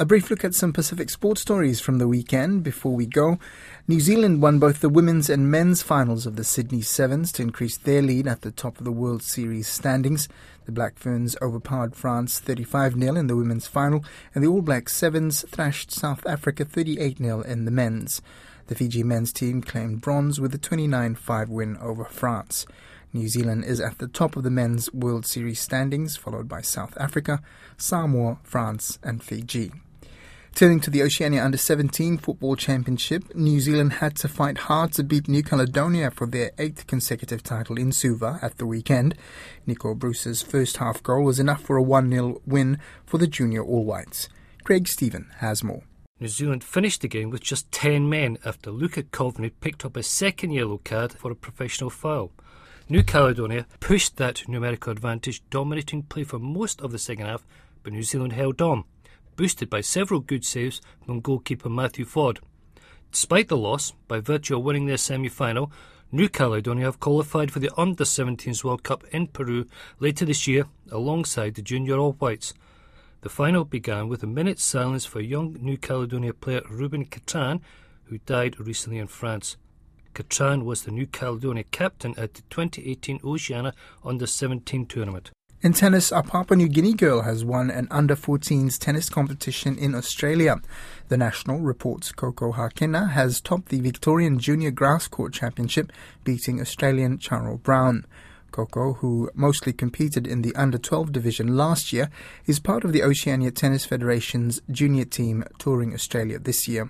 A brief look at some Pacific sports stories from the weekend before we go. New Zealand won both the women's and men's finals of the Sydney Sevens to increase their lead at the top of the World Series standings. The Black Ferns overpowered France 35-0 in the women's final, and the All Black Sevens thrashed South Africa 38-0 in the men's. The Fiji men's team claimed bronze with a 29-5 win over France. New Zealand is at the top of the men's World Series standings, followed by South Africa, Samoa, France and Fiji. Turning to the Oceania Under-17 Football Championship, New Zealand had to fight hard to beat New Caledonia for their 8th consecutive title in Suva at the weekend. Nico Bruce's first half goal was enough for a 1-0 win for the junior All Whites. Craig Stephen has more. New Zealand finished the game with just 10 men after Luca Kovny picked up a second yellow card for a professional foul. New Caledonia pushed that numerical advantage, dominating play for most of the second half, but New Zealand held on, boosted by several good saves from goalkeeper Matthew Ford. Despite the loss, by virtue of winning their semi-final, New Caledonia have qualified for the Under-17s World Cup in Peru later this year alongside the junior All Whites. The final began with a minute's silence for young New Caledonia player Ruben Catran, who died recently in France. Catran was the New Caledonia captain at the 2018 Oceania Under-17 tournament. In tennis, a Papua New Guinea girl has won an Under-14s tennis competition in Australia. The National reports Coco Hakena has topped the Victorian Junior Grass Court Championship, beating Australian Charles Brown. Coco, who mostly competed in the Under-12 division last year, is part of the Oceania Tennis Federation's junior team touring Australia this year.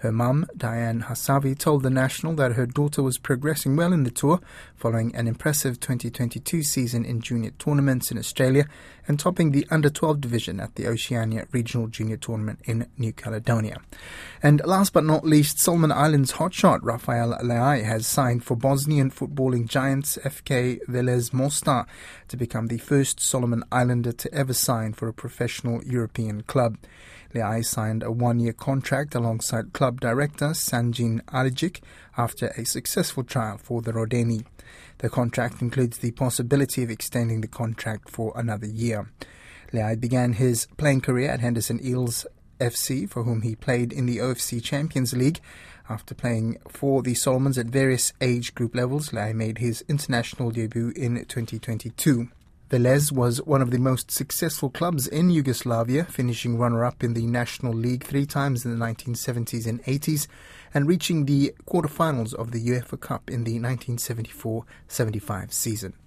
Her mum, Diane Hasavi, told The National that her daughter was progressing well in the tour following an impressive 2022 season in junior tournaments in Australia and topping the Under-12 division at the Oceania Regional Junior Tournament in New Caledonia. And last but not least, Solomon Islands hotshot Rafael Leai has signed for Bosnian footballing giants FK Velez Mostar to become the first Solomon Islander to ever sign for a professional European club. Leai signed a one-year contract alongside club director Sanjin Aljik after a successful trial for the Rodeni. The contract includes the possibility of extending the contract for another year. Leai began his playing career at Henderson Eels FC, for whom he played in the OFC Champions League. After playing for the Solomons at various age group levels, Leai made his international debut in 2022. Velez was one of the most successful clubs in Yugoslavia, finishing runner-up in the National League three times in the 1970s and 80s and reaching the quarterfinals of the UEFA Cup in the 1974-75 season.